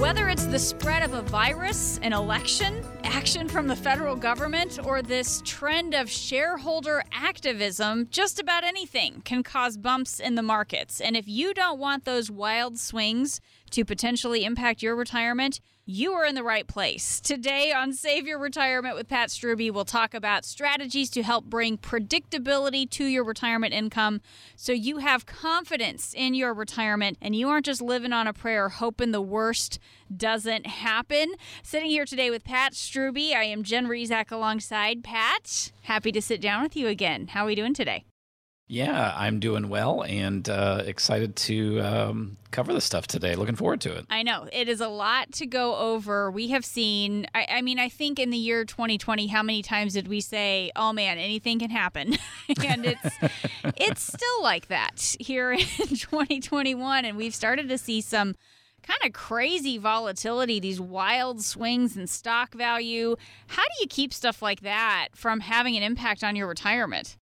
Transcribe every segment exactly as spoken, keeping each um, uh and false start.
Whether it's the spread of a virus, an election, action from the federal government, or this trend of shareholder activism, just about anything can cause bumps in the markets. And if you don't want those wild swings to potentially impact your retirement, you are in the right place. Today on Save Your Retirement with Pat Strube, we'll talk about strategies to help bring predictability to your retirement income so you have confidence in your retirement and you aren't just living on a prayer hoping the worst doesn't happen. Sitting here today with Pat Strube, I am Jen Rezac alongside Pat. Happy to sit down with you again. How are we doing today? Yeah, I'm doing well and uh, excited to um, cover this stuff today. Looking forward to it. I know. It is a lot to go over. We have seen, I, I mean, I think in the year twenty twenty, how many times did we say, oh man, anything can happen? And it's it's still like that here in twenty twenty-one. And we've started to see some kind of crazy volatility, these wild swings in stock value. How do you keep stuff like that from having an impact on your retirement?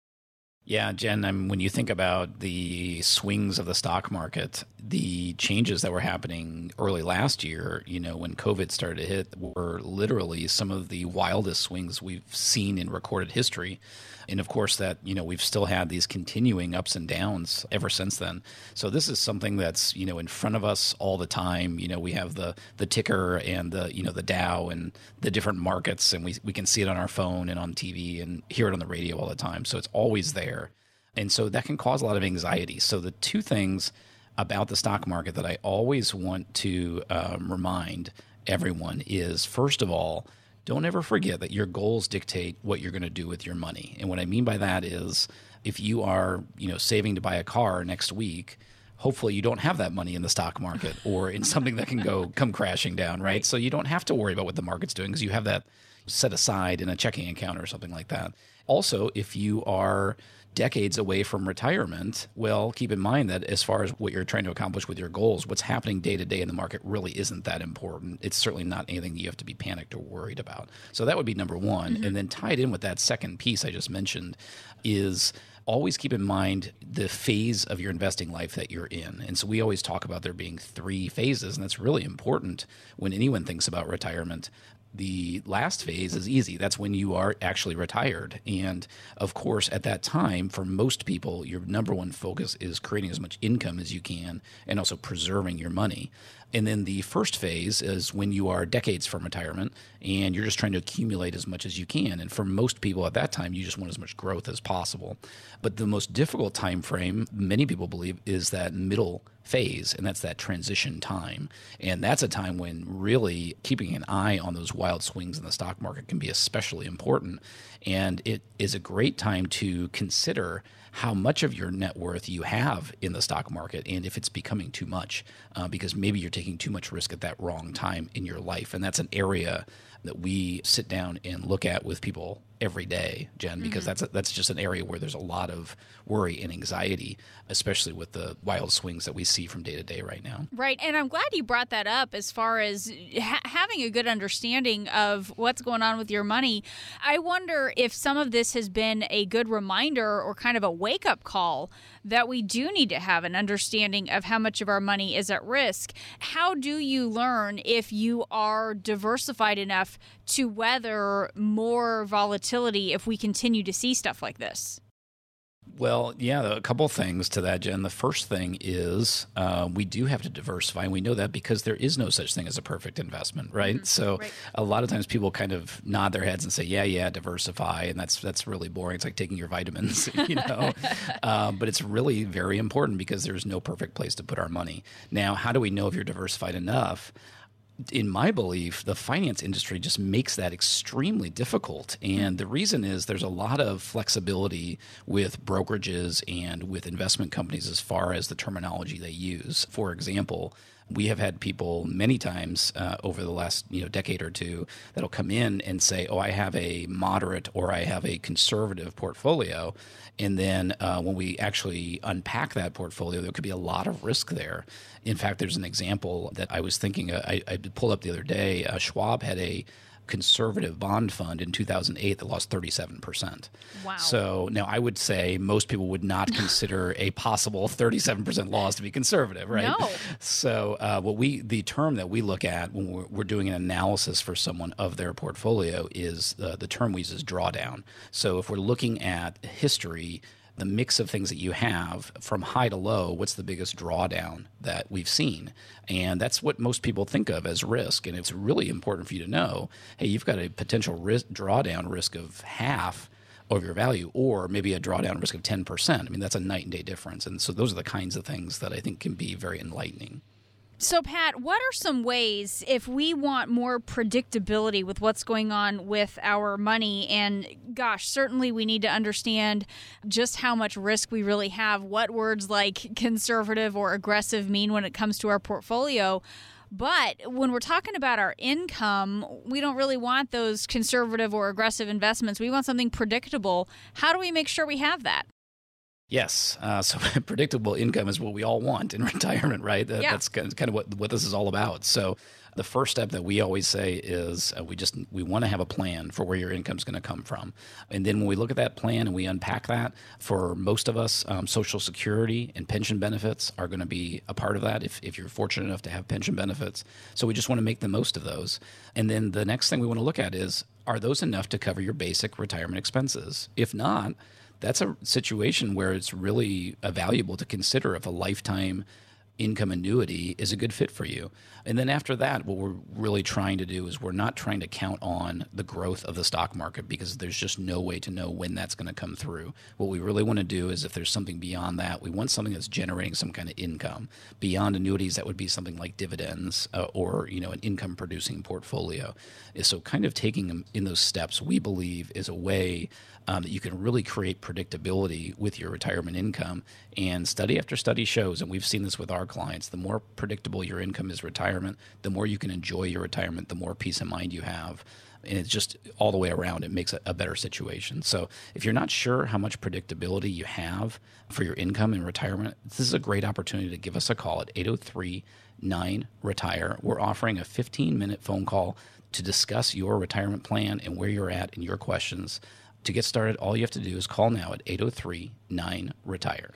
Yeah, Jen, I mean, when you think about the swings of the stock market, the changes that were happening early last year, you know, when COVID started to hit, were literally some of the wildest swings we've seen in recorded history. And of course that, you know, we've still had these continuing ups and downs ever since then. So this is something that's, you know, in front of us all the time. You know, we have the the ticker and the, you know, the Dow and the different markets, and we, we can see it on our phone and on T V and hear it on the radio all the time. So it's always there. And so that can cause a lot of anxiety. So the two things about the stock market that I always want to um, remind everyone is, first of all, don't ever forget that your goals dictate what you're going to do with your money. And what I mean by that is if you are, you know, saving to buy a car next week, hopefully you don't have that money in the stock market or in something that can go come crashing down, right? right? So you don't have to worry about what the market's doing because you have that set aside in a checking account or something like that. Also, if you are decades away from retirement, well, keep in mind that as far as what you're trying to accomplish with your goals, what's happening day to day in the market really isn't that important. It's certainly not anything you have to be panicked or worried about. So that would be number one. Mm-hmm. And then tied in with that second piece I just mentioned is always keep in mind the phase of your investing life that you're in. And so we always talk about there being three phases, and that's really important when anyone thinks about retirement. The last phase is easy. That's when you are actually retired. And of course, at that time, for most people, your number one focus is creating as much income as you can and also preserving your money. And then the first phase is when you are decades from retirement and you're just trying to accumulate as much as you can. And for most people at that time, you just want as much growth as possible. But the most difficult time frame, many people believe, is that middle phase, and that's that transition time. And that's a time when really keeping an eye on those wild swings in the stock market can be especially important. And it is a great time to consider how much of your net worth you have in the stock market and if it's becoming too much, uh, because maybe you're taking too much risk at that wrong time in your life. And that's an area that we sit down and look at with people every day, Jen, because mm-hmm. that's a, that's just an area where there's a lot of worry and anxiety, especially with the wild swings that we see from day to day right now. Right. And I'm glad you brought that up as far as ha- having a good understanding of what's going on with your money. I wonder if some of this has been a good reminder or kind of a wake-up call that we do need to have an understanding of how much of our money is at risk. How do you learn if you are diversified enough to weather more volatility if we continue to see stuff like this? Well, yeah, a couple things to that, Jen. The first thing is uh, we do have to diversify, and we know that because there is no such thing as a perfect investment, right? Mm-hmm. So right. a lot of times people kind of nod their heads and say, yeah, yeah, diversify, and that's that's really boring. It's like taking your vitamins, you know? uh, but it's really very important because there's no perfect place to put our money. Now, how do we know if you're diversified enough? In my belief, the finance industry just makes that extremely difficult. And the reason is there's a lot of flexibility with brokerages and with investment companies as far as the terminology they use. For example, we have had people many times uh, over the last you know decade or two that'll come in and say, oh, I have a moderate or I have a conservative portfolio. And then uh, when we actually unpack that portfolio, there could be a lot of risk there. In fact, there's an example that I was thinking, uh, I, I pulled up the other day, uh, Schwab had a conservative bond fund in two thousand eight that lost thirty-seven percent. Wow. So now I would say most people would not consider a possible thirty-seven percent loss to be conservative, right? No. So uh, what we the term that we look at when we're, we're doing an analysis for someone of their portfolio is uh, the term we use is drawdown. So if we're looking at history, the mix of things that you have from high to low, what's the biggest drawdown that we've seen? And that's what most people think of as risk. And it's really important for you to know, hey, you've got a potential risk, drawdown risk of half of your value, or maybe a drawdown risk of ten percent. I mean, that's a night and day difference. And so those are the kinds of things that I think can be very enlightening. So, Pat, what are some ways if we want more predictability with what's going on with our money? And gosh, certainly we need to understand just how much risk we really have, what words like conservative or aggressive mean when it comes to our portfolio. But when we're talking about our income, we don't really want those conservative or aggressive investments. We want something predictable. How do we make sure we have that? Yes. Uh, so predictable income is what we all want in retirement, right? That, yeah. That's kind of what, what this is all about. So the first step that we always say is uh, we just we want to have a plan for where your income is going to come from. And then when we look at that plan and we unpack that, for most of us, um, Social Security and pension benefits are going to be a part of that if, if you're fortunate enough to have pension benefits. So we just want to make the most of those. And then the next thing we want to look at is, are those enough to cover your basic retirement expenses? If not, that's a situation where it's really valuable to consider if a lifetime income annuity is a good fit for you. And then after that, what we're really trying to do is we're not trying to count on the growth of the stock market because there's just no way to know when that's going to come through. What we really want to do is if there's something beyond that, we want something that's generating some kind of income. Beyond annuities, that would be something like dividends uh, or, you know, an income producing portfolio. So kind of taking them in those steps, we believe, is a way um, that you can really create predictability with your retirement income. And study after study shows, and we've seen this with our clients, the more predictable your income is retirement, the more you can enjoy your retirement, the more peace of mind you have. And it's just all the way around, it makes a, a better situation. So if you're not sure how much predictability you have for your income in retirement, this is a great opportunity to give us a call at eight oh three, nine, retire. We're offering a fifteen minute phone call to discuss your retirement plan and where you're at and your questions. To get started, all you have to do is call now at eight oh three, nine, retire.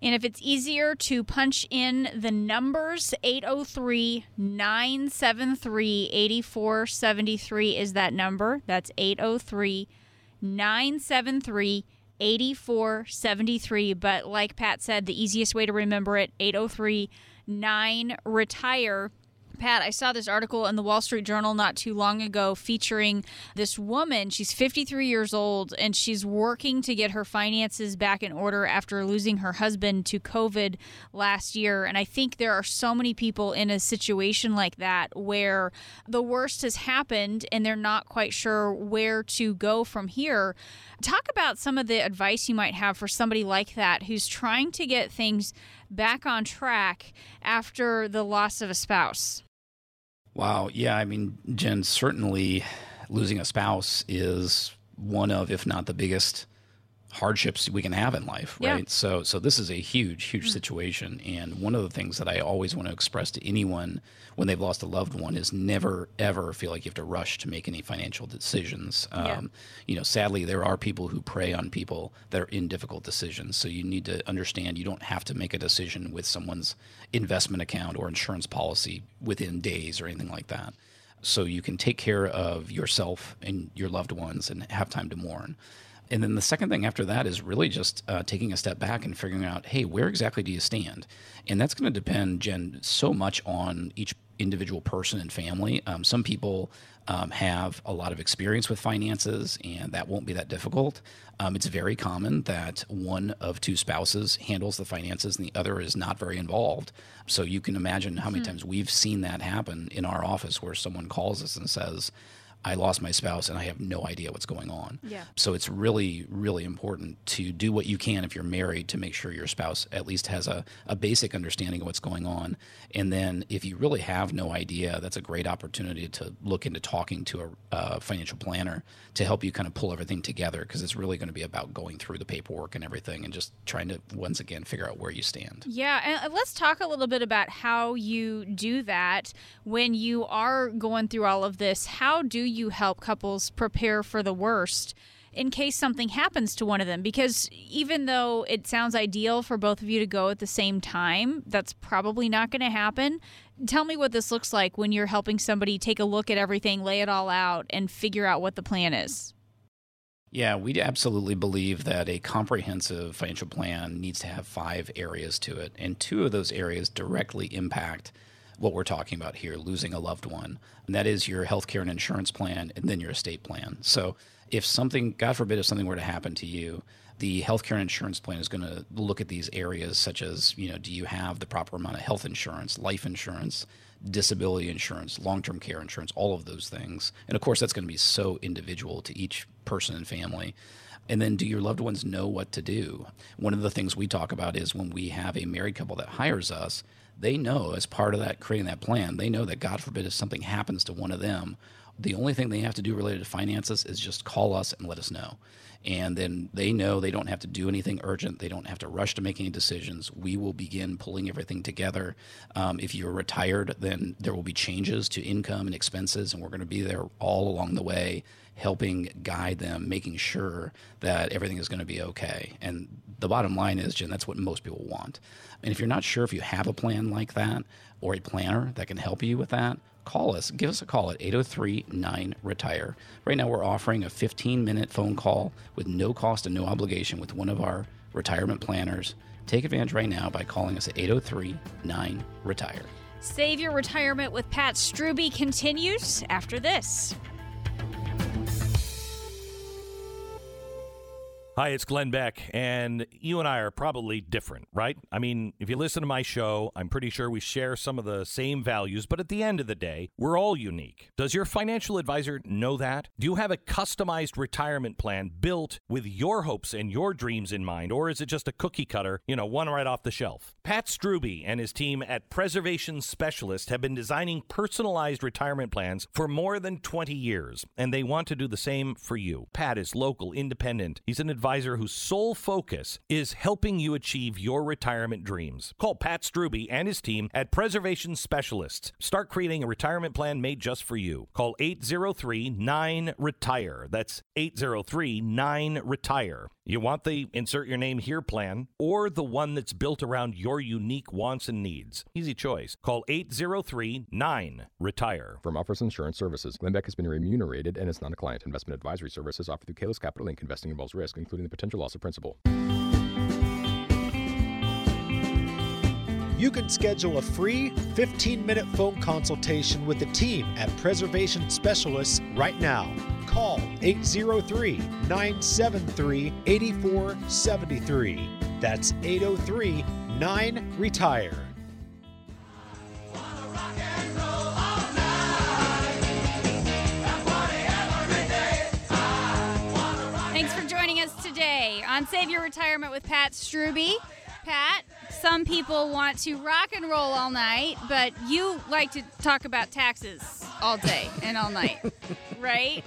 And if it's easier to punch in the numbers, eight oh three, nine seven three, eight four seven three is that number. That's eight oh three, nine seven three, eight four seven three. But like Pat said, the easiest way to remember it, eight oh three, nine, retire. Pat, I saw this article in the Wall Street Journal not too long ago featuring this woman. She's fifty-three years old, and she's working to get her finances back in order after losing her husband to COVID last year. And I think there are so many people in a situation like that where the worst has happened and they're not quite sure where to go from here. Talk about some of the advice you might have for somebody like that who's trying to get things back on track after the loss of a spouse. Wow. Yeah. I mean, Jen, certainly losing a spouse is one of, if not the biggest hardships we can have in life, right? Yeah. So so this is a huge, huge mm-hmm. situation. And one of the things that I always want to express to anyone when they've lost a loved one is never, ever feel like you have to rush to make any financial decisions. Um, yeah. You know, sadly, there are people who prey on people that are in difficult decisions. So you need to understand you don't have to make a decision with someone's investment account or insurance policy within days or anything like that. So you can take care of yourself and your loved ones and have time to mourn. And then the second thing after that is really just uh, taking a step back and figuring out, hey, where exactly do you stand? And that's going to depend, Jen, so much on each individual person and family. Um, some people um, have a lot of experience with finances, and that won't be that difficult. Um, it's very common that one of two spouses handles the finances and the other is not very involved. So you can imagine how many hmm. times we've seen that happen in our office, where someone calls us and says, I lost my spouse and I have no idea what's going on. Yeah. So it's really, really important to do what you can if you're married to make sure your spouse at least has a, a basic understanding of what's going on. And then if you really have no idea, that's a great opportunity to look into talking to a uh, financial planner to help you kind of pull everything together, because it's really going to be about going through the paperwork and everything and just trying to, once again, figure out where you stand. Yeah. And let's talk a little bit about how you do that when you are going through all of this. How do you help couples prepare for the worst in case something happens to one of them? Because even though it sounds ideal for both of you to go at the same time, that's probably not going to happen. Tell me what this looks like when you're helping somebody take a look at everything, lay it all out, and figure out what the plan is. Yeah, we absolutely believe that a comprehensive financial plan needs to have five areas to it, and two of those areas directly impact what we're talking about here, losing a loved one. And that is your healthcare and insurance plan, and then your estate plan. So if something, God forbid, if something were to happen to you, the healthcare and insurance plan is going to look at these areas such as, you know, do you have the proper amount of health insurance, life insurance, disability insurance, long-term care insurance, all of those things. And of course, that's going to be so individual to each person and family. And then do your loved ones know what to do? One of the things we talk about is when we have a married couple that hires us, they know, as part of that, creating that plan, they know that, God forbid, if something happens to one of them, the only thing they have to do related to finances is just call us and let us know. And then they know they don't have to do anything urgent. They don't have to rush to make any decisions. We will begin pulling everything together. Um, if you're retired, then there will be changes to income and expenses, and we're going to be there all along the way, helping guide them, making sure that everything is going to be okay. And the bottom line is, Jen, that's what most people want. And if you're not sure if you have a plan like that or a planner that can help you with that, call us. Give us a call at eight oh three, nine, retire. Right now, we're offering a fifteen-minute phone call with no cost and no obligation with one of our retirement planners. Take advantage right now by calling us at eight oh three, nine, retire. Save Your Retirement with Pat Strube continues after this. Hi, it's Glenn Beck, and you and I are probably different, right? I mean, if you listen to my show, I'm pretty sure we share some of the same values, but at the end of the day, we're all unique. Does your financial advisor know that? Do you have a customized retirement plan built with your hopes and your dreams in mind, or is it just a cookie cutter, you know, one right off the shelf? Pat Strube and his team at Preservation Specialists have been designing personalized retirement plans for more than twenty years, and they want to do the same for you. Pat is local, independent. He's an advisor. advisor whose sole focus is helping you achieve your retirement dreams. Call Pat Strube and his team at Preservation Specialists. Start creating a retirement plan made just for you. Call eight oh three, nine, retire. That's eight oh three, nine, retire. You want the insert your name here plan, or the one that's built around your unique wants and needs? Easy choice. Call eight oh three, nine, retire. From Office Insurance Services, Glenn Beck has been remunerated and is not a client. Investment advisory services offered through Kalos Capital Incorporated. Investing involves risk, including the potential loss of principal. You can schedule a free fifteen-minute phone consultation with the team at Preservation Specialists right now. Call eight oh three, nine seven three, eight four seven three. That's eight oh three, nine, retire. Thanks for joining us today on Save Your Retirement with Pat Strube. Pat, some people want to rock and roll all night, but you like to talk about taxes all day and all night, right?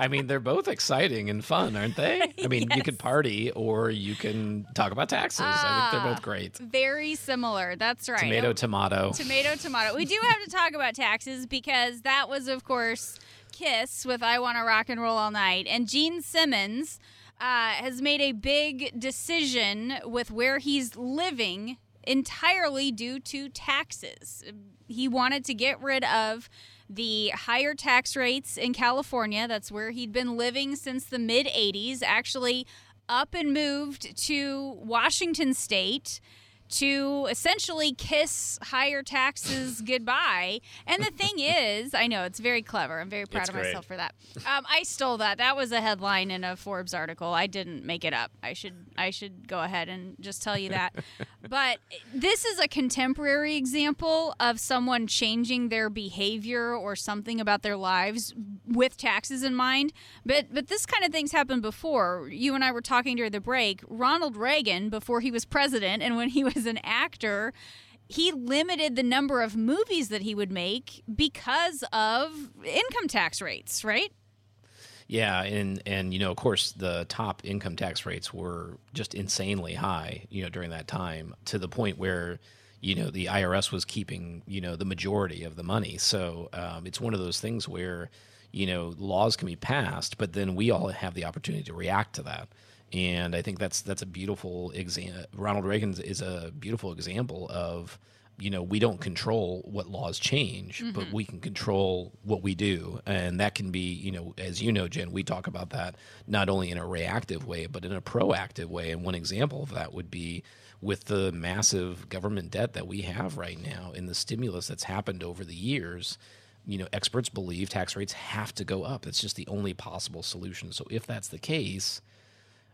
I mean, they're both exciting and fun, aren't they? I mean, yes. You could party or you can talk about taxes. Ah, I think they're both great. Very similar. That's right. Tomato, tomato. Tomato, tomato. We do have to talk about taxes because that was, of course, Kiss with I Want to Rock and Roll All Night. And Gene Simmons uh, has made a big decision with where he's living entirely due to taxes. He wanted to get rid of the higher tax rates in California. That's where he'd been living since the mid eighties, actually up and moved to Washington state to essentially kiss higher taxes goodbye. And the thing is, I know, it's very clever. I'm very proud it's of great. myself for that. Um, I stole that. That was a headline in a Forbes article. I didn't make it up. I should I should go ahead and just tell you that. But this is a contemporary example of someone changing their behavior or something about their lives with taxes in mind. But, but this kind of thing's happened before. You and I were talking during the break. Ronald Reagan, before he was president and when he was as an actor, he limited the number of movies that he would make because of income tax rates, right? Yeah, and and you know, of course, the top income tax rates were just insanely high, you know, during that time, to the point where, you know, the I R S was keeping, you know, the majority of the money. So um, it's one of those things where, you know, laws can be passed, but then we all have the opportunity to react to that. And I think that's that's a beautiful example. Ronald Reagan is a beautiful example of, you know, we don't control what laws change, mm-hmm. but we can control what we do. And that can be, you know, as you know, Jen, we talk about that not only in a reactive way, but in a proactive way. And one example of that would be with the massive government debt that we have right now and the stimulus that's happened over the years. You know, experts believe tax rates have to go up. It's just the only possible solution. So if that's the case,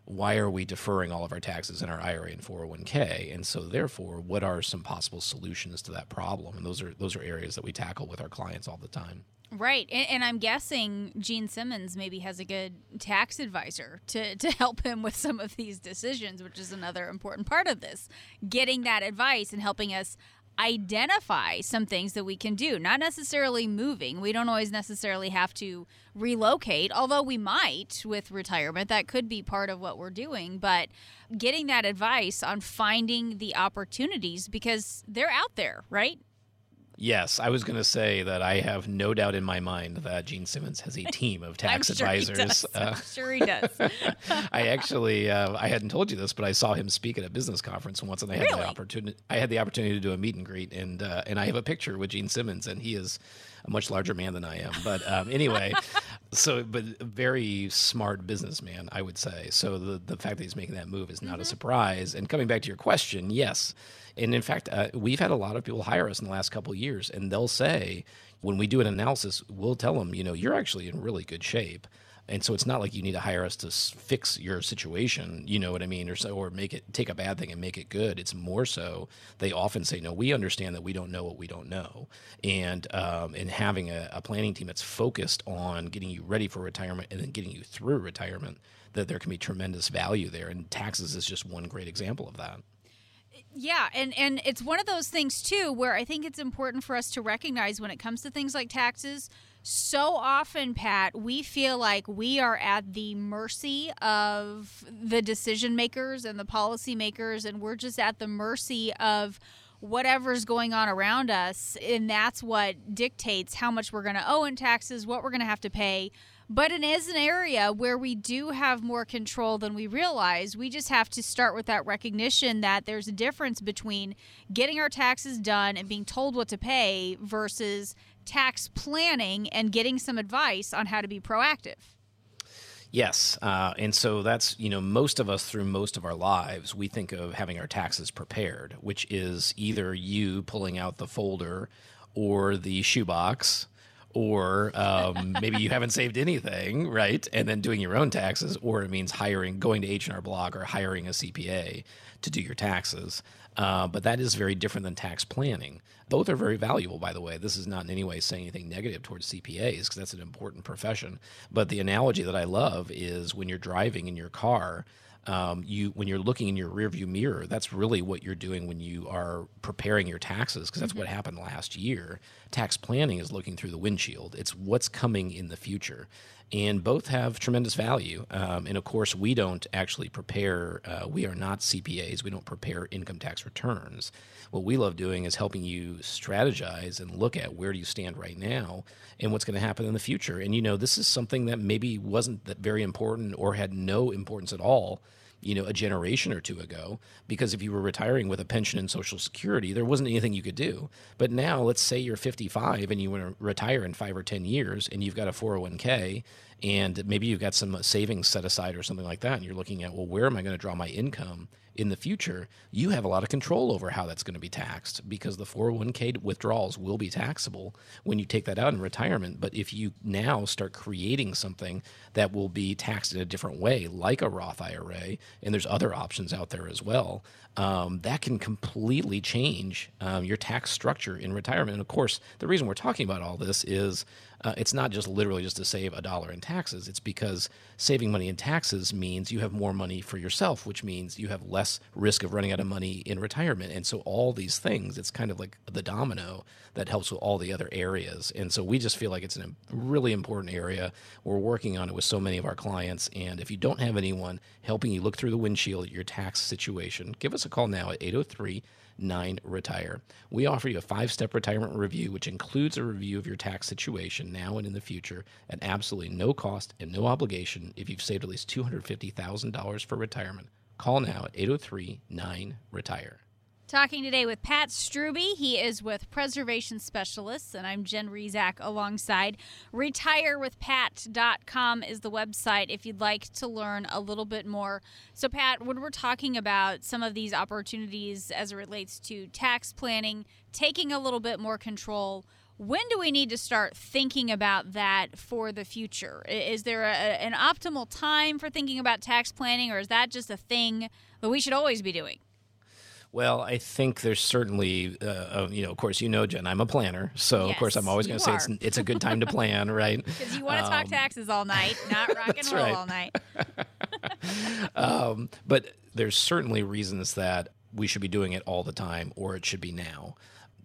why are we deferring all of our taxes in our I R A and four oh one k? And so therefore, what are some possible solutions to that problem? And those are those are areas that we tackle with our clients all the time. Right. And, and I'm guessing Gene Simmons maybe has a good tax advisor to, to help him with some of these decisions, which is another important part of this, getting that advice and helping us identify some things that we can do, not necessarily moving. We don't always necessarily have to relocate, although we might with retirement. That could be part of what we're doing, but getting that advice on finding the opportunities because they're out there, right? Yes, I was going to say that I have no doubt in my mind that Gene Simmons has a team of tax I'm sure advisors. He does. I'm sure he does. I actually, uh, I hadn't told you this, but I saw him speak at a business conference once, and I had really? the opportunity. I had the opportunity to do a meet and greet, and uh, and I have a picture with Gene Simmons, and he is a much larger man than I am. But um, anyway, so but a very smart businessman, I would say. So the the fact that he's making that move is not mm-hmm. a surprise. And coming back to your question, yes. And in fact, uh, we've had a lot of people hire us in the last couple of years, and they'll say, when we do an analysis, we'll tell them, you know, you're actually in really good shape. And so it's not like you need to hire us to fix your situation, you know what I mean, or so, or make it take a bad thing and make it good. It's more so they often say, no, we understand that we don't know what we don't know. And um, and having a, a planning team that's focused on getting you ready for retirement and then getting you through retirement, that there can be tremendous value there. And taxes is just one great example of that. Yeah, and, and it's one of those things, too, where I think it's important for us to recognize when it comes to things like taxes. So often, Pat, we feel like we are at the mercy of the decision makers and the policy makers, and we're just at the mercy of whatever's going on around us, and that's what dictates how much we're going to owe in taxes, what we're going to have to pay. But it is an area where we do have more control than we realize. We just have to start with that recognition that there's a difference between getting our taxes done and being told what to pay versus tax planning and getting some advice on how to be proactive. Yes. Uh, and so that's, you know, most of us through most of our lives, we think of having our taxes prepared, which is either you pulling out the folder or the shoebox, or um, maybe you haven't saved anything, right? And then doing your own taxes, or it means hiring, going to H and R Block or hiring a C P A to do your taxes. Uh, but that is very different than tax planning. Both are very valuable, by the way. This is not in any way saying anything negative towards C P As, because that's an important profession. But the analogy that I love is when you're driving in your car, Um, you when you're looking in your rearview mirror, that's really what you're doing when you are preparing your taxes, because that's mm-hmm. what happened last year. Tax planning is looking through the windshield. It's what's coming in the future. And both have tremendous value. Um, and, of course, we don't actually prepare. Uh, we are not C P As. We don't prepare income tax returns. What we love doing is helping you strategize and look at where do you stand right now and what's going to happen in the future. And, you know, this is something that maybe wasn't that very important or had no importance at all you know, a generation or two ago, because if you were retiring with a pension and Social Security, there wasn't anything you could do. But now let's say you're fifty-five and you want to retire in five or ten years and you've got a four oh one k and maybe you've got some savings set aside or something like that. And you're looking at, well, where am I going to draw my income in the future? You have a lot of control over how that's going to be taxed, because the four oh one k withdrawals will be taxable when you take that out in retirement. But if you now start creating something that will be taxed in a different way, like a Roth I R A, and there's other options out there as well, um, that can completely change um, your tax structure in retirement. And of course, the reason we're talking about all this is Uh, it's not just literally just to save a dollar in taxes. It's because saving money in taxes means you have more money for yourself, which means you have less risk of running out of money in retirement. And so all these things, it's kind of like the domino that helps with all the other areas. And so we just feel like it's a really important area. We're working on it with so many of our clients. And if you don't have anyone helping you look through the windshield at your tax situation, give us a call now at eight oh three, nine, retire. We offer you a five-step retirement review, which includes a review of your tax situation now and in the future at absolutely no cost and no obligation if you've saved at least two hundred fifty thousand dollars for retirement. Call now at eight oh three, nine, retire. Talking today with Pat Strube. He is with Preservation Specialists, and I'm Jen Rezac alongside. retire with pat dot com is the website if you'd like to learn a little bit more. So, Pat, when we're talking about some of these opportunities as it relates to tax planning, taking a little bit more control, when do we need to start thinking about that for the future? Is there a, an optimal time for thinking about tax planning, or is that just a thing that we should always be doing? Well, I think there's certainly, uh, you know, of course, you know, Jen, I'm a planner. So, yes, of course, I'm always going to say it's, it's a good time to plan, right? Because you want to um, talk taxes all night, not rock and roll right. all night. um, but there's certainly reasons that we should be doing it all the time, or it should be now.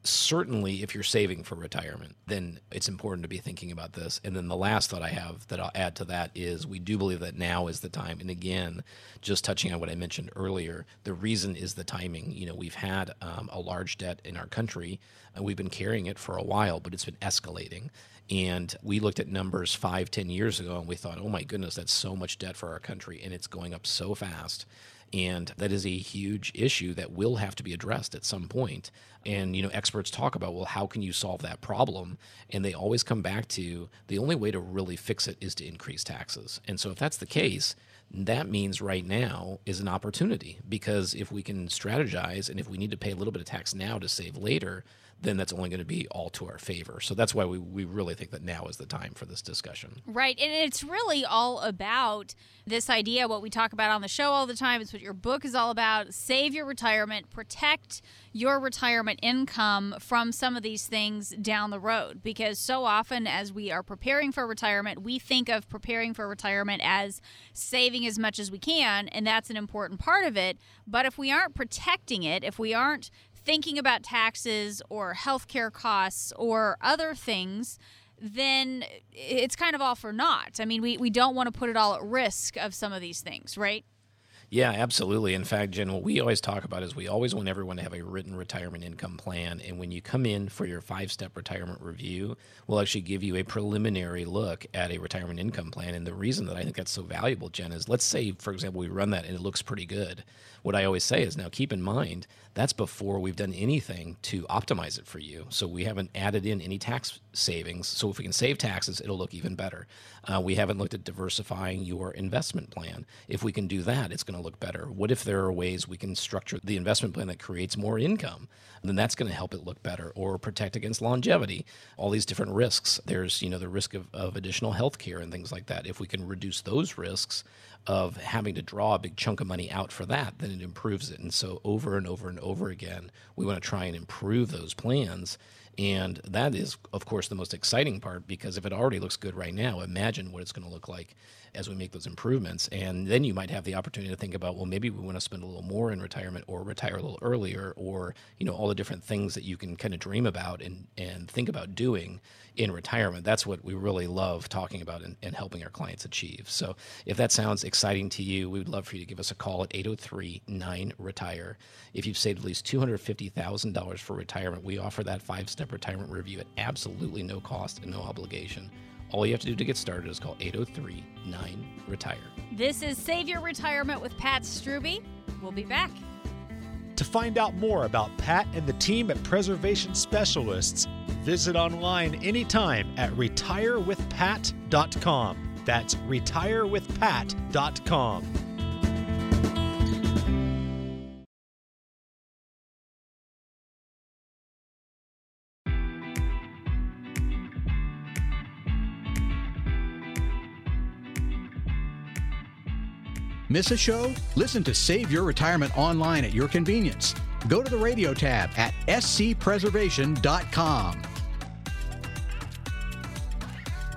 Certainly, if you're saving for retirement, then it's important to be thinking about this. And then the last thought I have that I'll add to that is we do believe that now is the time. And again, just touching on what I mentioned earlier, the reason is the timing. You know, we've had um, a large debt in our country, and we've been carrying it for a while, but it's been escalating. And we looked at numbers five, ten years ago, and we thought, oh my goodness, that's so much debt for our country, and it's going up so fast. And that is a huge issue that will have to be addressed at some point. And, you know, experts talk about, well, how can you solve that problem? And they always come back to the only way to really fix it is to increase taxes. And so if that's the case, that means right now is an opportunity, because if we can strategize and if we need to pay a little bit of tax now to save later, then that's only going to be all to our favor. So that's why we, we really think that now is the time for this discussion. Right. And it's really all about this idea, what we talk about on the show all the time. It's what your book is all about. Save your retirement, protect your retirement income from some of these things down the road. Because so often as we are preparing for retirement, we think of preparing for retirement as saving as much as we can. And that's an important part of it. But if we aren't protecting it, if we aren't thinking about taxes or healthcare costs or other things, then it's kind of all for naught. I mean, we, we don't want to put it all at risk of some of these things, right? Yeah, absolutely. In fact, Jen, what we always talk about is we always want everyone to have a written retirement income plan. And when you come in for your five-step retirement review, we'll actually give you a preliminary look at a retirement income plan. And the reason that I think that's so valuable, Jen, is let's say, for example, we run that and it looks pretty good. What I always say is, now keep in mind, that's before we've done anything to optimize it for you. So we haven't added in any tax savings. So if we can save taxes, it'll look even better. Uh, we haven't looked at diversifying your investment plan. If we can do that, it's going to look better. What if there are ways we can structure the investment plan that creates more income? And then that's going to help it look better, or protect against longevity, all these different risks. There's, you know, the risk of, of additional health care and things like that. If we can reduce those risks of having to draw a big chunk of money out for that, then it improves it. And so over and over and over again, we want to try and improve those plans. And that is, of course, the most exciting part, because if it already looks good right now, imagine what it's going to look like as we make those improvements. And then you might have the opportunity to think about, well, maybe we want to spend a little more in retirement, or retire a little earlier, or, you know, all the different things that you can kind of dream about and, and think about doing in retirement. That's what we really love talking about and, and helping our clients achieve. So if that sounds exciting to you, we would love for you to give us a call at eight oh three, nine, retire. If you've saved at least two hundred fifty thousand dollars for retirement, we offer that five-step retirement review at absolutely no cost and no obligation. All you have to do to get started is call eight oh three, nine, retire. This is Save Your Retirement with Pat Strube. We'll be back. To find out more about Pat and the team at Preservation Specialists, visit online anytime at retire with pat dot com. That's retire with pat dot com. Miss a show? Listen to Save Your Retirement online at your convenience. Go to the radio tab at s c preservation dot com.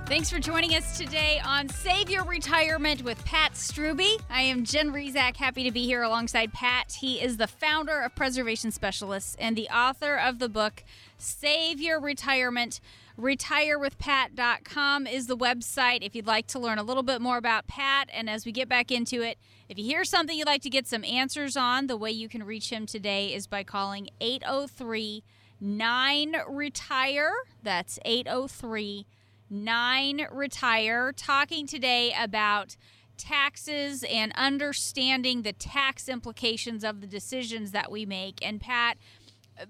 Thanks for joining us today on Save Your Retirement with Pat Strube. I am Jen Rezac, happy to be here alongside Pat. He is the founder of Preservation Specialists and the author of the book, Save Your Retirement. retire with pat dot com is the website if you'd like to learn a little bit more about Pat. And as we get back into it, if you hear something you'd like to get some answers on, the way you can reach him today is by calling eight oh three, nine, retire. That's eight oh three, nine, retire. Talking today about taxes and understanding the tax implications of the decisions that we make. And Pat,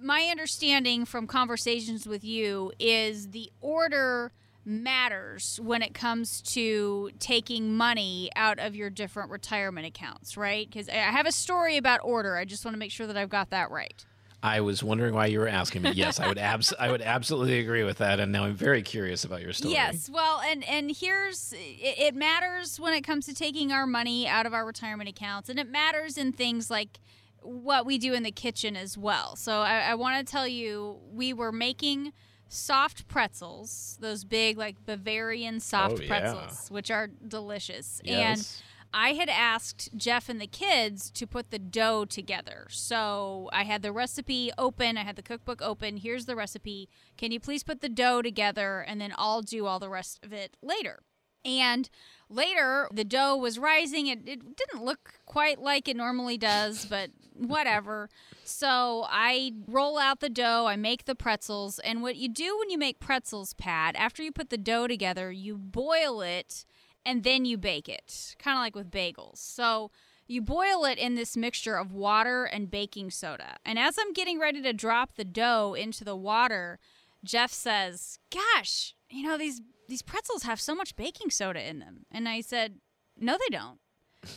my understanding from conversations with you is the order matters when it comes to taking money out of your different retirement accounts, right? Because I have a story about order. I just want to make sure that I've got that right. I was wondering why you were asking me. Yes, I would abs- I would absolutely agree with that. And now I'm very curious about your story. Yes. Well, and, and here's, it, it matters when it comes to taking our money out of our retirement accounts. And it matters in things like what we do in the kitchen as well. So I, I want to tell you, we were making soft pretzels, those big like Bavarian soft oh, pretzels, yeah. which are delicious. Yes. And I had asked Jeff and the kids to put the dough together. So I had the recipe open. I had the cookbook open. Here's the recipe. Can you please put the dough together? And then I'll do all the rest of it later. And later, the dough was rising. It, it didn't look quite like it normally does, but whatever. So I roll out the dough. I make the pretzels. And what you do when you make pretzels, Pat, after you put the dough together, you boil it and then you bake it, kind of like with bagels. So you boil it in this mixture of water and baking soda. And as I'm getting ready to drop the dough into the water, Jeff says, gosh, you know, these these pretzels have so much baking soda in them. And I said, no, they don't. And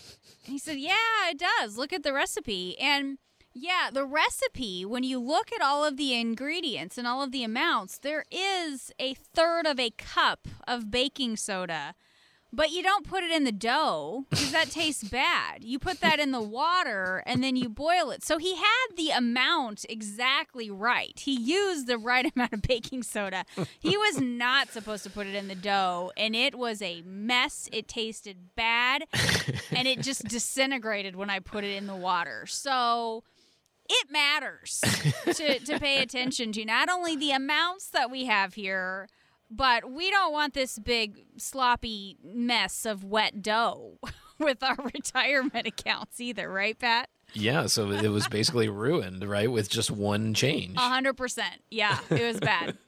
he said, yeah, it does. Look at the recipe. And yeah, the recipe, when you look at all of the ingredients and all of the amounts, there is a third of a cup of baking soda, but you don't put it in the dough because that tastes bad. You put that in the water and then you boil it. So he had the amount exactly right. He used the right amount of baking soda. He was not supposed to put it in the dough, and it was a mess. It tasted bad, and it just disintegrated when I put it in the water. So it matters to, to pay attention to not only the amounts that we have here, but we don't want this big sloppy mess of wet dough with our retirement accounts either, right, Pat? Yeah, so it was basically ruined, right, with just one change. one hundred percent. Yeah, it was bad.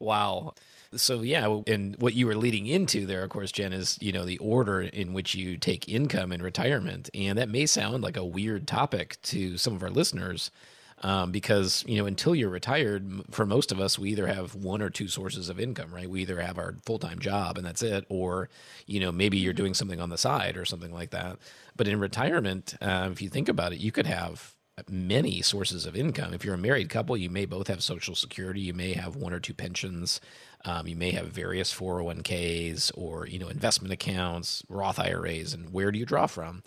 Wow. So, yeah, and what you were leading into there, of course, Jen, is, you know, the order in which you take income in retirement. And that may sound like a weird topic to some of our listeners. Um, because, you know, until you're retired, for most of us, we either have one or two sources of income, right? We either have our full-time job and that's it, or, you know, maybe you're doing something on the side or something like that. But in retirement, uh, if you think about it, you could have many sources of income. If you're a married couple, you may both have Social Security, you may have one or two pensions, um, you may have various four oh one k's or, you know, investment accounts, Roth I R A's, and where do you draw from?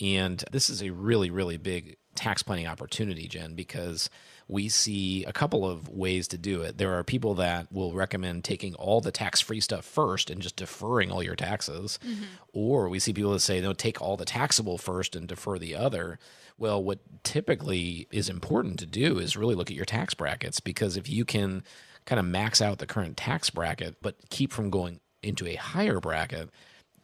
And this is a really, really big tax planning opportunity, Jen, because we see a couple of ways to do it. There are people that will recommend taking all the tax-free stuff first and just deferring all your taxes. Mm-hmm. Or we see people that say, no, take all the taxable first and defer the other. Well, what typically is important to do is really look at your tax brackets, because if you can kind of max out the current tax bracket but keep from going into a higher bracket,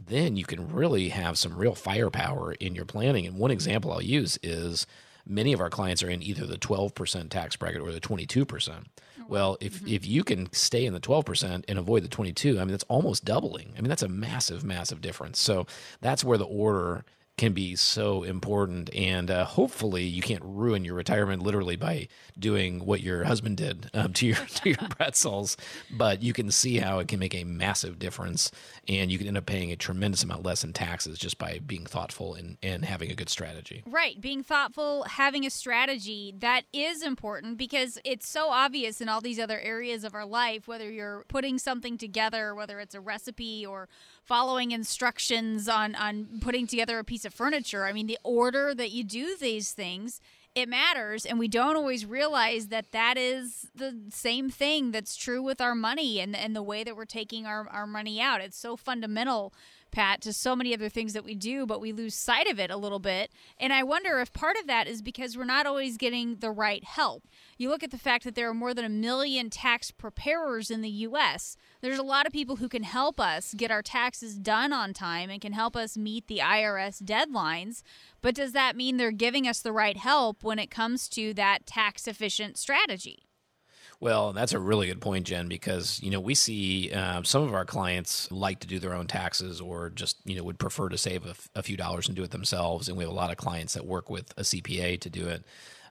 then you can really have some real firepower in your planning. And one example I'll use is many of our clients are in either the twelve percent tax bracket or the twenty-two percent. Well, if, mm-hmm. if you can stay in the twelve percent and avoid the twenty-two, I mean, that's almost doubling. I mean, that's a massive, massive difference. So that's where the order can be so important. And uh, hopefully you can't ruin your retirement literally by doing what your husband did um, to your to your pretzels, but you can see how it can make a massive difference. And you can end up paying a tremendous amount less in taxes just by being thoughtful and, and having a good strategy. Right. Being thoughtful, having a strategy, that is important because it's so obvious in all these other areas of our life, whether you're putting something together, whether it's a recipe or following instructions on, on putting together a piece of furniture. I mean, the order that you do these things, it matters. And we don't always realize that that is the same thing that's true with our money and, and the way that we're taking our, our money out. It's so fundamental, Pat, to so many other things that we do, but we lose sight of it a little bit. And I wonder if part of that is because we're not always getting the right help. You look at the fact that there are more than a million tax preparers in the U S. There's a lot of people who can help us get our taxes done on time and can help us meet the I R S deadlines. But does that mean they're giving us the right help when it comes to that tax-efficient strategy? Well, that's a really good point, Jen, because, you know, we see uh, some of our clients like to do their own taxes or just, you know, would prefer to save a, f- a few dollars and do it themselves. And we have a lot of clients that work with a C P A to do it.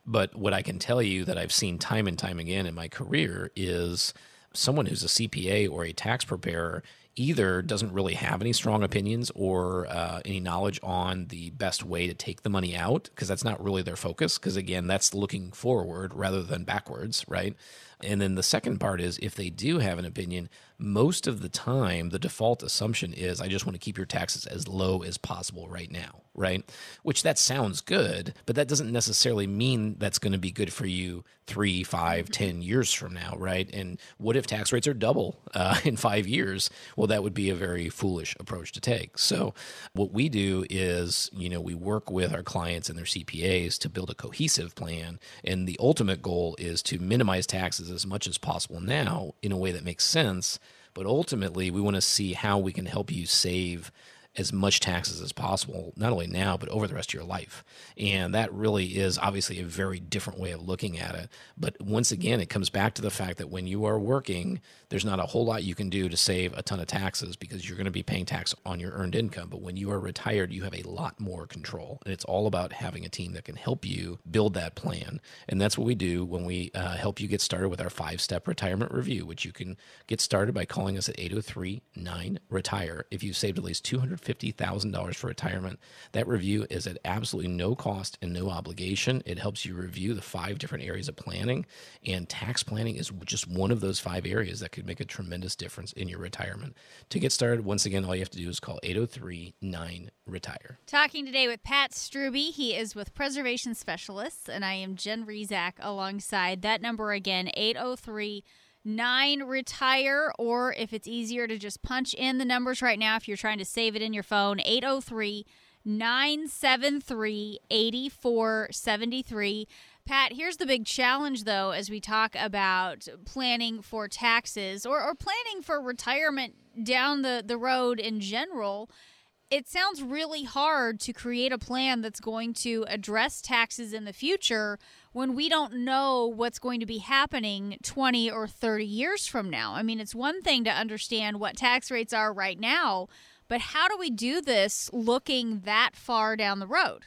But what I can tell you that I've seen time and time again in my career is someone who's a C P A or a tax preparer either doesn't really have any strong opinions or uh, any knowledge on the best way to take the money out, because that's not really their focus, because again, that's looking forward rather than backwards, right? And then the second part is, if they do have an opinion, most of the time, the default assumption is, I just want to keep your taxes as low as possible right now, right? Which that sounds good, but that doesn't necessarily mean that's going to be good for you three, five, ten years from now, right? And what if tax rates are double uh, in five years? Well, that would be a very foolish approach to take. So what we do is, you know, we work with our clients and their C P As to build a cohesive plan. And the ultimate goal is to minimize taxes as much as possible now in a way that makes sense. But ultimately, we want to see how we can help you save as much taxes as possible, not only now, but over the rest of your life. And that really is obviously a very different way of looking at it. But once again, it comes back to the fact that when you are working, there's not a whole lot you can do to save a ton of taxes because you're going to be paying tax on your earned income. But when you are retired, you have a lot more control. And it's all about having a team that can help you build that plan. And that's what we do when we uh, help you get started with our five-step retirement review, which you can get started by calling us at eight oh three, nine, retire. If you've saved at least two hundred fifty thousand dollars for retirement. That review is at absolutely no cost and no obligation. It helps you review the five different areas of planning, and tax planning is just one of those five areas that could make a tremendous difference in your retirement. To get started, once again, all you have to do is call eight oh three, nine, retire. Talking today with Pat Strube. He is with Preservation Specialists, and I am Jen Rezac alongside. That number again, eight oh three, nine, retire, or if it's easier to just punch in the numbers right now, if you're trying to save it in your phone, eight oh three, nine seven three, eight four seven three. Pat, here's the big challenge, though, as we talk about planning for taxes or, or planning for retirement down the, the road in general. It sounds really hard to create a plan that's going to address taxes in the future when we don't know what's going to be happening twenty or thirty years from now. I mean, it's one thing to understand what tax rates are right now, but how do we do this looking that far down the road?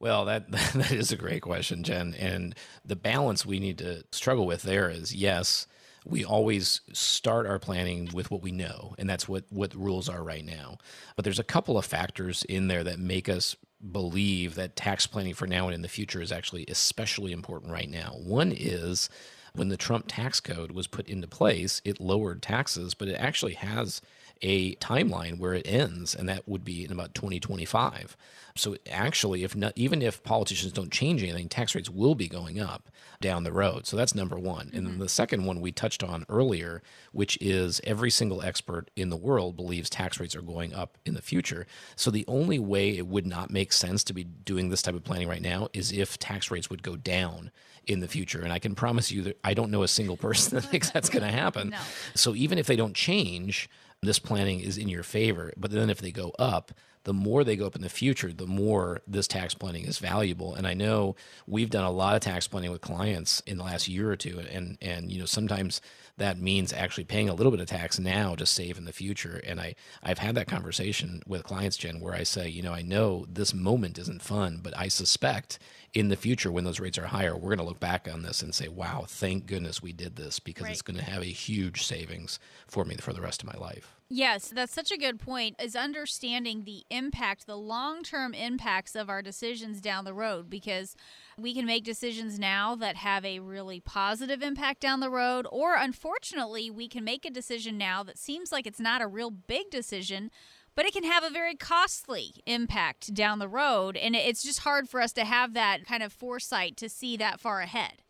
Well, that that is a great question, Jen. And the balance we need to struggle with there is, yes, we always start our planning with what we know, and that's what, what the rules are right now. But there's a couple of factors in there that make us believe that tax planning for now and in the future is actually especially important right now. One is, when the Trump tax code was put into place, it lowered taxes, but it actually has a timeline where it ends, and that would be in about twenty twenty-five. So actually, if not, even if politicians don't change anything, tax rates will be going up down the road. So that's number one. Mm-hmm. And then the second one we touched on earlier, which is every single expert in the world believes tax rates are going up in the future. So the only way it would not make sense to be doing this type of planning right now is if tax rates would go down in the future. And I can promise you that I don't know a single person that thinks that's going to happen. No. So even if they don't change, this planning is in your favor. But then if they go up, the more they go up in the future, the more this tax planning is valuable. And I know we've done a lot of tax planning with clients in the last year or two. And, and you know, sometimes that means actually paying a little bit of tax now to save in the future. And I, I've had that conversation with clients, Jen, where I say, you know, I know this moment isn't fun, but I suspect in the future when those rates are higher, we're going to look back on this and say, wow, thank goodness we did this, because right. it's going to have a huge savings for me for the rest of my life. Yes, that's such a good point, is understanding the impact, the long-term impacts of our decisions down the road, because we can make decisions now that have a really positive impact down the road, or unfortunately, we can make a decision now that seems like it's not a real big decision, but it can have a very costly impact down the road, and it's just hard for us to have that kind of foresight to see that far ahead.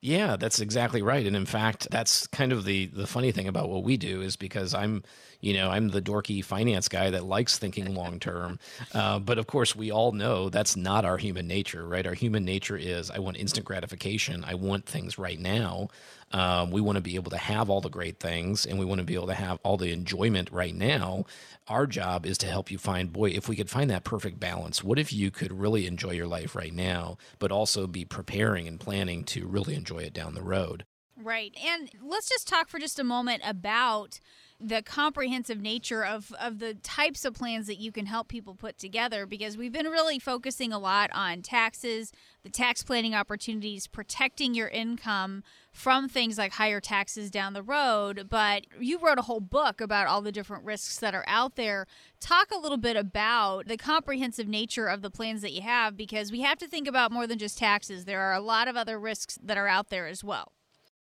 Yeah, that's exactly right. And in fact, that's kind of the the funny thing about what we do, is because I'm, you know, I'm the dorky finance guy that likes thinking long term. Uh, but of course, we all know that's not our human nature, right? Our human nature is I want instant gratification. I want things right now. Um, we want to be able to have all the great things, and we want to be able to have all the enjoyment right now. Our job is to help you find, boy, if we could find that perfect balance, what if you could really enjoy your life right now, but also be preparing and planning to really enjoy it down the road? Right. And let's just talk for just a moment about the comprehensive nature of, of the types of plans that you can help people put together, because we've been really focusing a lot on taxes, the tax planning opportunities, protecting your income from things like higher taxes down the road. But you wrote a whole book about all the different risks that are out there. Talk a little bit about the comprehensive nature of the plans that you have, because we have to think about more than just taxes. There are a lot of other risks that are out there as well.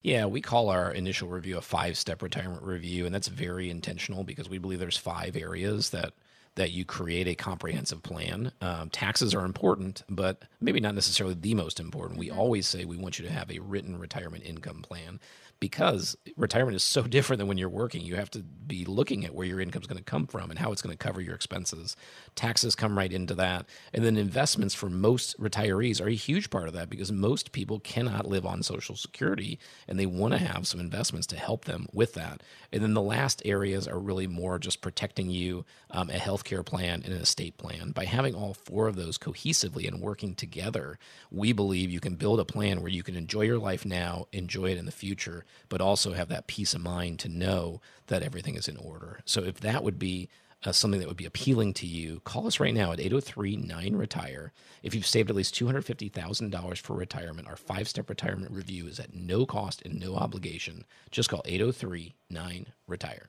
Yeah, we call our initial review a five-step retirement review, and that's very intentional because we believe there's five areas that that you create a comprehensive plan. Um, taxes are important, but maybe not necessarily the most important. We always say we want you to have a written retirement income plan, because retirement is so different than when you're working. You have to be looking at where your income is going to come from and how it's going to cover your expenses. Taxes come right into that. And then investments for most retirees are a huge part of that, because most people cannot live on Social Security, and they want to have some investments to help them with that. And then the last areas are really more just protecting you, um, a health care plan and an estate plan. By having all four of those cohesively and working together, we believe you can build a plan where you can enjoy your life now, enjoy it in the future, but also have that peace of mind to know that everything is in order. So if that would be Uh, something that would be appealing to you, call us right now at eight oh three, nine, retire. If you've saved at least two hundred fifty thousand dollars for retirement, our five-step retirement review is at no cost and no obligation. Just call eight oh three, nine, retire.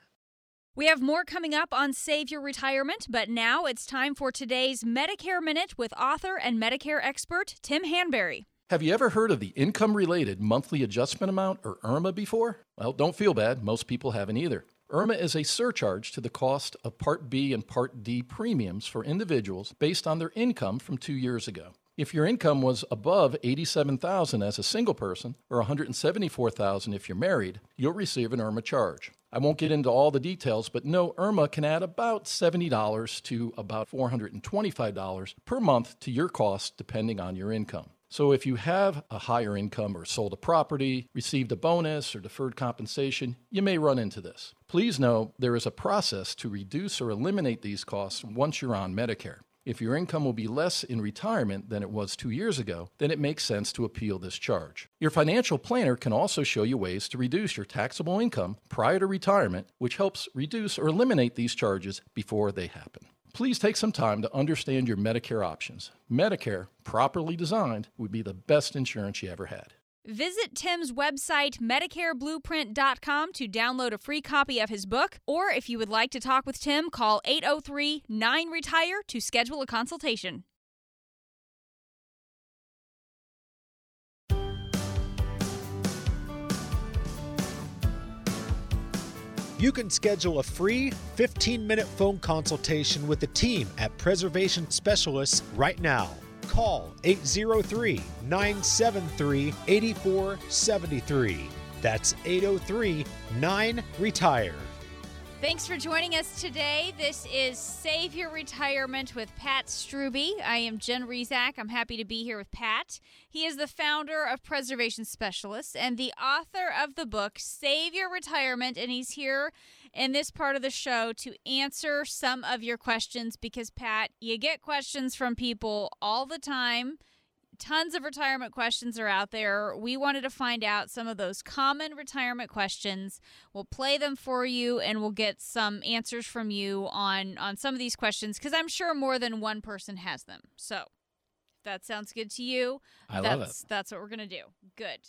We have more coming up on Save Your Retirement, but now it's time for today's Medicare Minute with author and Medicare expert Tim Hanbury. Have you ever heard of the income-related monthly adjustment amount, or IRMA, before? Well, don't feel bad. Most people haven't either. IRMA is a surcharge to the cost of Part B and Part D premiums for individuals based on their income from two years ago. If your income was above eighty-seven thousand dollars as a single person, or one hundred seventy-four thousand dollars if you're married, you'll receive an IRMA charge. I won't get into all the details, but no, IRMA can add about seventy dollars to about four hundred twenty-five dollars per month to your cost, depending on your income. So if you have a higher income, or sold a property, received a bonus, or deferred compensation, you may run into this. Please know there is a process to reduce or eliminate these costs once you're on Medicare. If your income will be less in retirement than it was two years ago, then it makes sense to appeal this charge. Your financial planner can also show you ways to reduce your taxable income prior to retirement, which helps reduce or eliminate these charges before they happen. Please take some time to understand your Medicare options. Medicare, properly designed, would be the best insurance you ever had. Visit Tim's website, Medicare Blueprint dot com, to download a free copy of his book. Or if you would like to talk with Tim, call eight oh three, nine, retire to schedule a consultation. You can schedule a free fifteen-minute phone consultation with the team at Preservation Specialists right now. Call eight oh three, nine seven three, eight four seven three. That's eight oh three, nine, retire. Thanks for joining us today. This is Save Your Retirement with Pat Strube. I am Jen Rezac. I'm happy to be here with Pat. He is the founder of Preservation Specialists and the author of the book, Save Your Retirement, and he's here in this part of the show to answer some of your questions because, Pat, you get questions from people all the time. Tons of retirement questions are out there. We wanted to find out some of those common retirement questions. We'll play them for you, and we'll get some answers from you on, on some of these questions, because I'm sure more than one person has them. So if that sounds good to you, I that's, love it. That's what we're going to do. Good.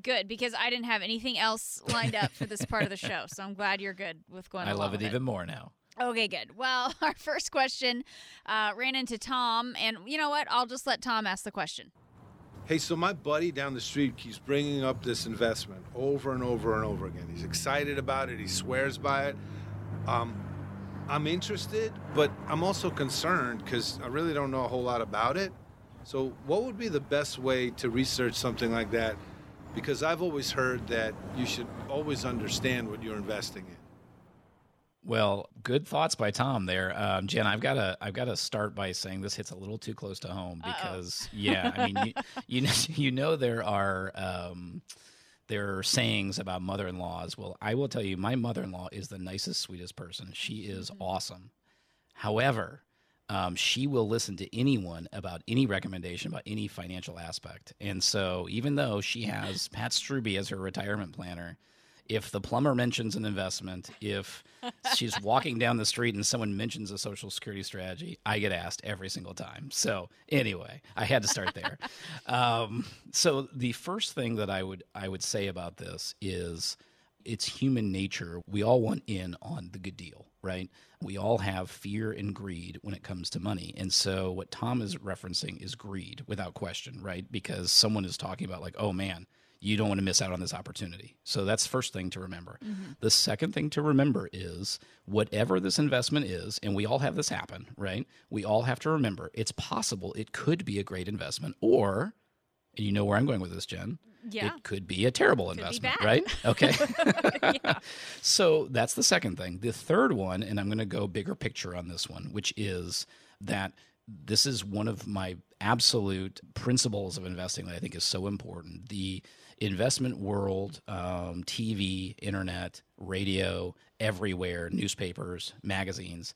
Good, because I didn't have anything else lined up for this part of the show, so I'm glad you're good with going along with it. I love it even more now. Okay, good. Well, our first question uh, ran into Tom, and you know what? I'll just let Tom ask the question. Hey, so my buddy down the street keeps bringing up this investment over and over and over again. He's excited about it. He swears by it. Um, I'm interested, but I'm also concerned because I really don't know a whole lot about it. So what would be the best way to research something like that? Because I've always heard that you should always understand what you're investing in. Well, good thoughts by Tom there, um, Jen. I've got to I've got to start by saying this hits a little too close to home because yeah, I mean you, you know, you know there are um, there are sayings about mother-in-laws. Well, I will tell you, my mother-in-law is the nicest, sweetest person. She is mm-hmm. awesome. However, um, she will listen to anyone about any recommendation about any financial aspect, and so even though she has Pat Strube as her retirement planner. If the plumber mentions an investment, if she's walking down the street and someone mentions a Social Security strategy, I get asked every single time. So anyway, I had to start there. Um, so the first thing that I would I would say about this is it's human nature. We all want in on the good deal, right? We all have fear and greed when it comes to money. And so what Tom is referencing is greed without question, right? Because someone is talking about like, oh man, you don't want to miss out on this opportunity. So that's the first thing to remember. Mm-hmm. The second thing to remember is whatever this investment is, and we all have this happen, right? We all have to remember it's possible it could be a great investment or, and you know where I'm going with this, Jen, yeah. It could be a terrible investment, right? Okay. yeah. So that's the second thing. The third one, and I'm going to go bigger picture on this one, which is that this is one of my absolute principles of investing that I think is so important. The investment world, um, T V, internet, radio, everywhere, newspapers, magazines,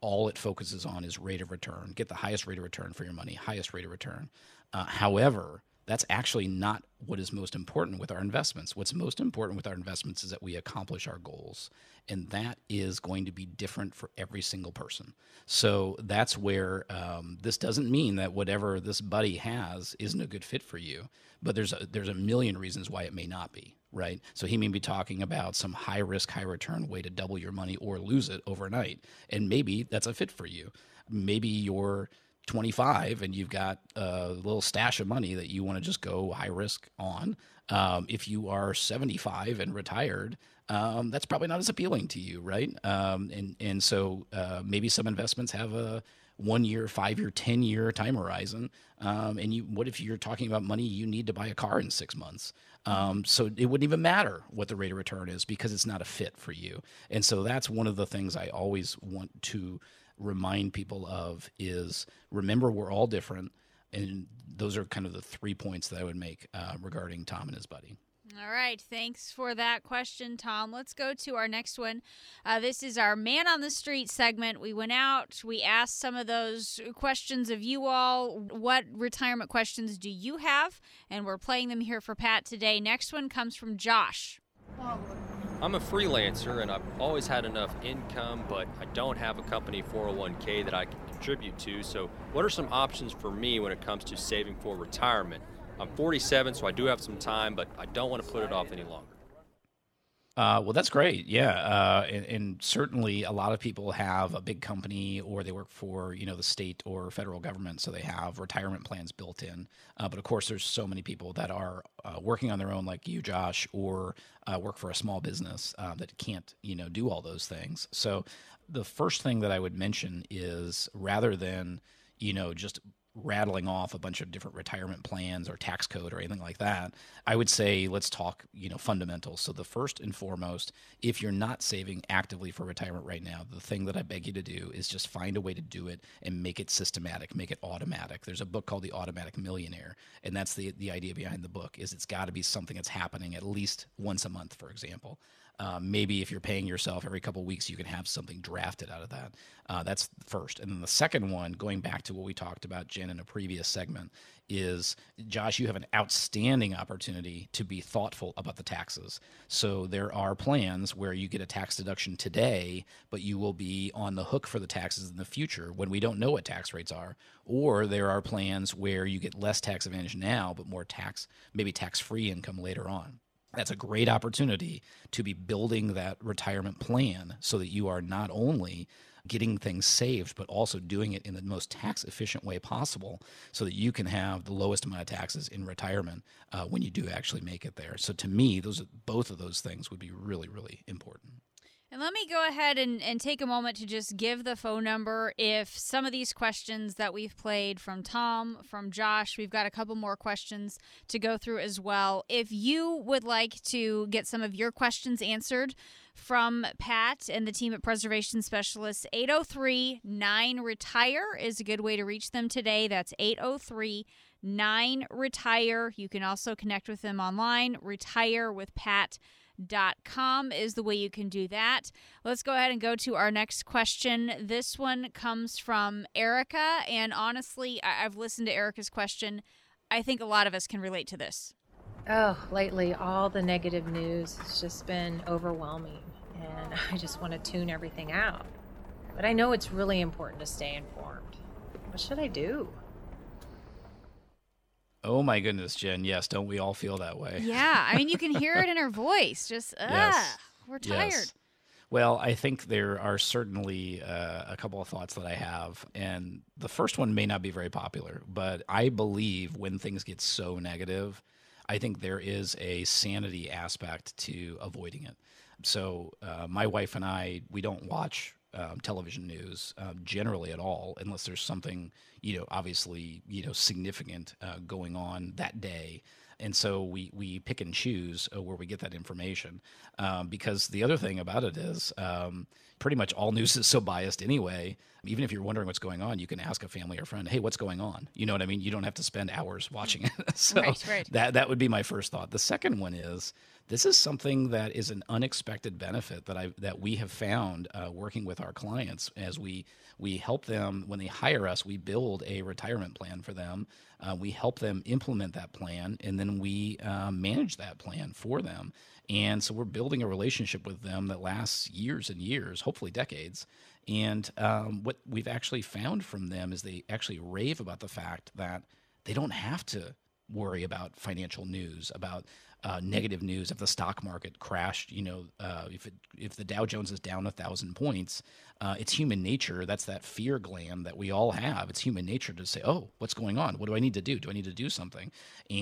all it focuses on is rate of return. Get the highest rate of return for your money, highest rate of return. Uh, however, that's actually not what is most important with our investments. What's most important with our investments is that we accomplish our goals, and that is going to be different for every single person. So that's where um, this doesn't mean that whatever this buddy has isn't a good fit for you, but there's a, there's a million reasons why it may not be, right? So he may be talking about some high-risk, high-return way to double your money or lose it overnight, and maybe that's a fit for you. Maybe you're twenty-five and you've got a little stash of money that you want to just go high risk on. Um, if you are seventy-five and retired, um, that's probably not as appealing to you, right? Um, and and so uh, maybe some investments have a one-year, five-year, ten-year time horizon. Um, and you, what if you're talking about money you need to buy a car in six months? Um, so it wouldn't even matter what the rate of return is because it's not a fit for you. And so that's one of the things I always want to remind people of is remember we're all different. And those are kind of the three points that I would make uh, regarding Tom and his buddy. All right. Thanks for that question, Tom. Let's go to our next one. Uh, this is our Man on the Street segment. We went out. We asked some of those questions of you all. What retirement questions do you have? And we're playing them here for Pat today. Next one comes from Josh. Oh. I'm a freelancer, and I've always had enough income, but I don't have a company four oh one k that I can contribute to. So what are some options for me when it comes to saving for retirement? I'm forty-seven, so I do have some time, but I don't want to put it off any longer. Uh, well, that's great. Yeah. Uh, and, and certainly a lot of people have a big company or they work for, you know, the state or federal government. So they have retirement plans built in. Uh, but of course, there's so many people that are uh, working on their own like you, Josh, or uh, work for a small business uh, that can't, you know, do all those things. So the first thing that I would mention is rather than, you know, just rattling off a bunch of different retirement plans or tax code or anything like that, I would say let's talk, you know, fundamentals. So the first and foremost, if you're not saving actively for retirement right now, the thing that I beg you to do is just find a way to do it and make it systematic, make it automatic. There's a book called The Automatic Millionaire, and that's the the idea behind the book is it's got to be something that's happening at least once a month, for example. Uh, maybe if you're paying yourself every couple of weeks, you can have something drafted out of that. Uh, that's first. And then the second one, going back to what we talked about, Jen, in a previous segment, is, Josh, you have an outstanding opportunity to be thoughtful about the taxes. So there are plans where you get a tax deduction today, but you will be on the hook for the taxes in the future when we don't know what tax rates are. Or there are plans where you get less tax advantage now, but more tax, maybe tax-free income later on. That's a great opportunity to be building that retirement plan so that you are not only getting things saved, but also doing it in the most tax efficient way possible so that you can have the lowest amount of taxes in retirement uh, when you do actually make it there. So to me, those both of those things would be really, really important. And let me go ahead and, and take a moment to just give the phone number. If some of these questions that we've played from Tom, from Josh, we've got a couple more questions to go through as well. If you would like to get some of your questions answered from Pat and the team at Preservation Specialists, eight oh three nine retire is a good way to reach them today. That's eight oh three nine retire. You can also connect with them online. retire with pat dot com is the way you can do that. Let's go ahead and go to our next question. This one comes from Erica, and honestly, I've listened to Erica's question. I think a lot of us can relate to this. Oh, lately, all the negative news has just been overwhelming, and I just want to tune everything out. But I know it's really important to stay informed. What should I do? Oh my goodness, Jen. Yes, don't we all feel that way? Yeah. I mean, you can hear it in her voice. Just, ah, yes. We're tired. Yes. Well, I think there are certainly uh, a couple of thoughts that I have. And the first one may not be very popular, but I believe when things get so negative, I think there is a sanity aspect to avoiding it. So uh, my wife and I, we don't watch Um, television news um, generally at all, unless there's something, you know, obviously, you know, significant uh, going on that day. And so we we pick and choose uh, where we get that information um, because the other thing about it is um, pretty much all news is so biased anyway. Even if you're wondering what's going on, you can ask a family or friend, hey, what's going on? You know what I mean? You don't have to spend hours watching it. so right, right. That, that would be my first thought. The second one is, this is something that is an unexpected benefit that I that we have found uh, working with our clients as we we help them when they hire us. We build a retirement plan for them. Uh, we help them implement that plan, and then we uh, manage that plan for them. And so we're building a relationship with them that lasts years and years, hopefully decades. And um, what we've actually found from them is they actually rave about the fact that they don't have to worry about financial news, about Uh, negative news. If the stock market crashed, you know, uh, if it, if the Dow Jones is down a thousand points, uh, it's human nature. That's that fear gland that we all have. It's human nature to say, oh, what's going on? What do I need to do? Do I need to do something?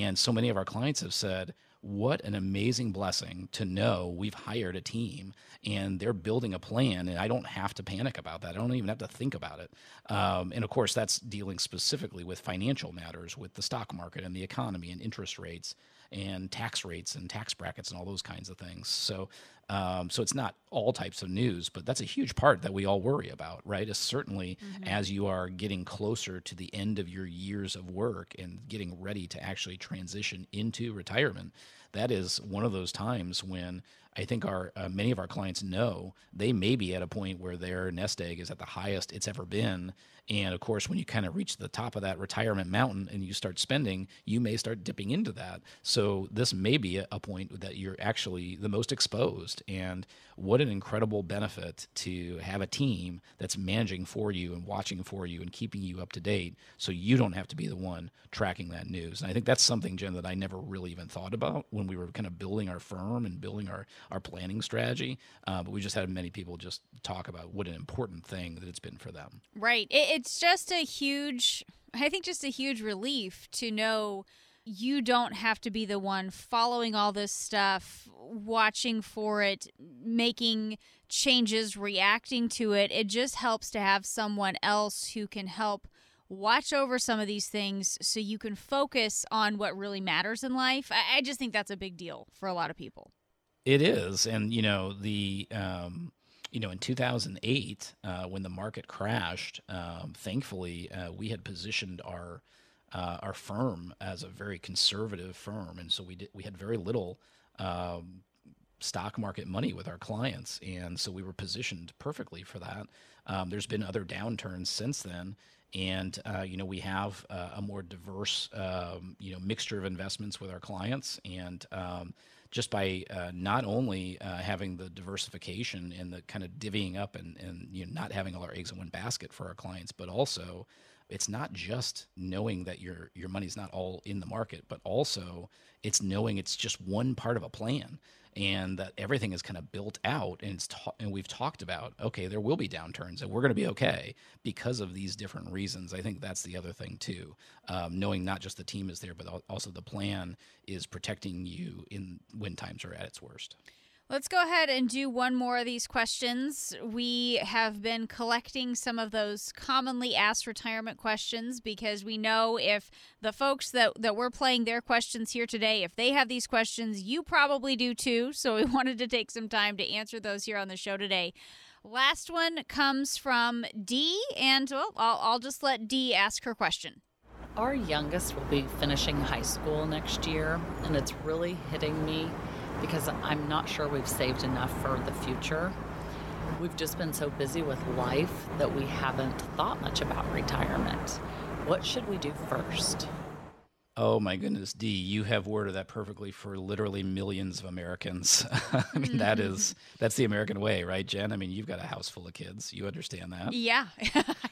And so many of our clients have said, what an amazing blessing to know we've hired a team and they're building a plan and I don't have to panic about that. I don't even have to think about it. Um, and of course, that's dealing specifically with financial matters, with the stock market and the economy and interest rates and tax rates and tax brackets and all those kinds of things. So um, so it's not all types of news, but that's a huge part that we all worry about, right? Is certainly mm-hmm. as you are getting closer to the end of your years of work and getting ready to actually transition into retirement, that is one of those times when I think our uh, many of our clients know they may be at a point where their nest egg is at the highest it's ever been. And of course, when you kind of reach the top of that retirement mountain and you start spending, you may start dipping into that. So this may be a point that you're actually the most exposed. And what an incredible benefit to have a team that's managing for you and watching for you and keeping you up to date so you don't have to be the one tracking that news. And I think that's something, Jen, that I never really even thought about when we were kind of building our firm and building our our planning strategy, uh, but we just had many people just talk about what an important thing that it's been for them. Right. It, it's just a huge, I think just a huge relief to know you don't have to be the one following all this stuff, watching for it, making changes, reacting to it. It just helps to have someone else who can help watch over some of these things so you can focus on what really matters in life. I, I just think that's a big deal for a lot of people. It is. And, you know, the, um, you know, in two thousand eight, uh, when the market crashed, um, thankfully, uh, we had positioned our uh, our firm as a very conservative firm. And so we did, we had very little um, stock market money with our clients. And so we were positioned perfectly for that. Um, there's been other downturns since then. And, uh, you know, we have uh, a more diverse, um, you know, mixture of investments with our clients. And um, just by uh, not only uh, having the diversification and the kind of divvying up and, and, you know, not having all our eggs in one basket for our clients, but also it's not just knowing that your your money's not all in the market, but also it's knowing it's just one part of a plan. And that everything is kind of built out, and it's ta- and we've talked about, okay, there will be downturns, and we're going to be okay because of these different reasons. I think that's the other thing too, um, knowing not just the team is there, but also the plan is protecting you in when times are at its worst. Let's go ahead and do one more of these questions. We have been collecting some of those commonly asked retirement questions because we know if the folks that, that we're playing their questions here today, if they have these questions, you probably do too. So we wanted to take some time to answer those here on the show today. Last one comes from Dee, and well, I'll, I'll just let Dee ask her question. Our youngest will be finishing high school next year, and it's really hitting me, because I'm not sure we've saved enough for the future. We've just been so busy with life that we haven't thought much about retirement. What should we do first? Oh my goodness, Dee, you have worded that perfectly for literally millions of Americans. I mean, that is, that's the American way, right, Jen? I mean, you've got a house full of kids. You understand that? Yeah,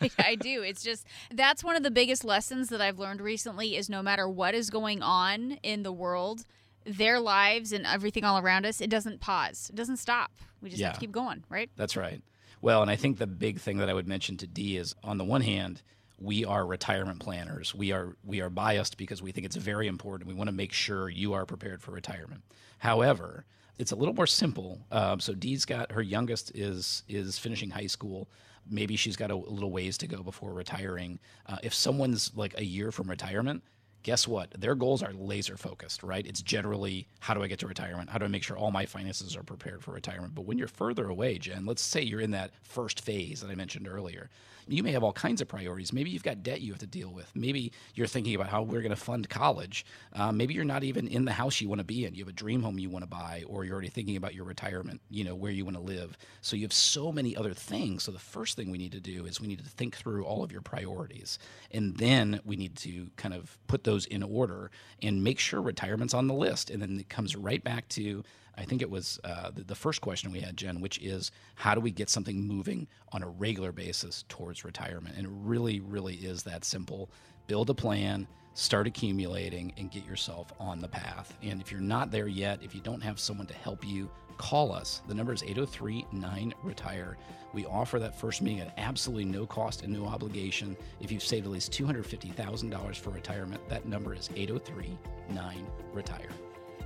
I, I do. It's just, that's one of the biggest lessons that I've learned recently is no matter what is going on in the world, their lives and everything all around us, it doesn't pause. It doesn't stop. We just yeah. have to keep going, right? That's right. Well, and I think the big thing that I would mention to Dee is, on the one hand, we are retirement planners. We are we are biased because we think it's very important. We want to make sure you are prepared for retirement. However, it's a little more simple. Um, so Dee's got, her youngest is is finishing high school. Maybe she's got a little ways to go before retiring. Uh, if someone's like a year from retirement, guess what? Their goals are laser focused, right? It's generally, how do I get to retirement? How do I make sure all my finances are prepared for retirement? But when you're further away, Jen, let's say you're in that first phase that I mentioned earlier, you may have all kinds of priorities. Maybe you've got debt you have to deal with. Maybe you're thinking about how we're going to fund college. Uh, maybe you're not even in the house you want to be in. You have a dream home you want to buy, or you're already thinking about your retirement, you know, where you want to live. So you have so many other things. So the first thing we need to do is we need to think through all of your priorities. And then we need to kind of put those those in order and make sure retirement's on the list. And then it comes right back to, I think it was uh, the, the first question we had, Jen, which is, how do we get something moving on a regular basis towards retirement? And it really, really is that simple. Build a plan, start accumulating, and get yourself on the path. And if you're not there yet, if you don't have someone to help you, call us. The number is eight oh three, nine, retire. We offer that first meeting at absolutely no cost and no obligation. If you've saved at least two hundred fifty thousand dollars for retirement, that number is eight oh three, nine, retire.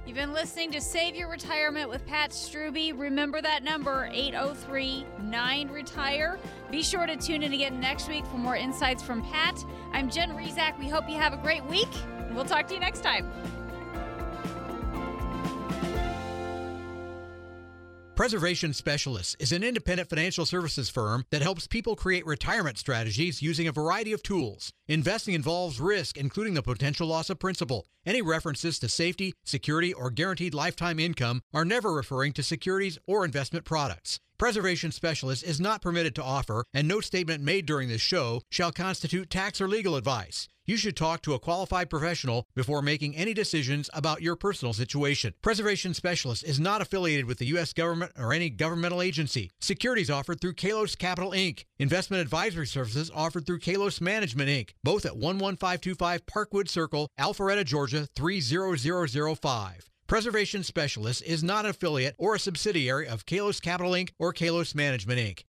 You've been listening to Save Your Retirement with Pat Strube. Remember that number, eight oh three, nine, retire. Be sure to tune in again next week for more insights from Pat. I'm Jen Rezac. We hope you have a great week, and we'll talk to you next time. Preservation Specialists is an independent financial services firm that helps people create retirement strategies using a variety of tools. Investing involves risk, including the potential loss of principal. Any references to safety, security, or guaranteed lifetime income are never referring to securities or investment products. Preservation Specialist is not permitted to offer, and no statement made during this show shall constitute tax or legal advice. You should talk to a qualified professional before making any decisions about your personal situation. Preservation Specialist is not affiliated with the U S government or any governmental agency. Securities offered through Kalos Capital, Incorporated. Investment advisory services offered through Kalos Management, Incorporated, both at one one five two five Parkwood Circle, Alpharetta, Georgia, three zero zero zero five. Preservation Specialist is not an affiliate or a subsidiary of Kalos Capital, Incorporated or Kalos Management, Incorporated.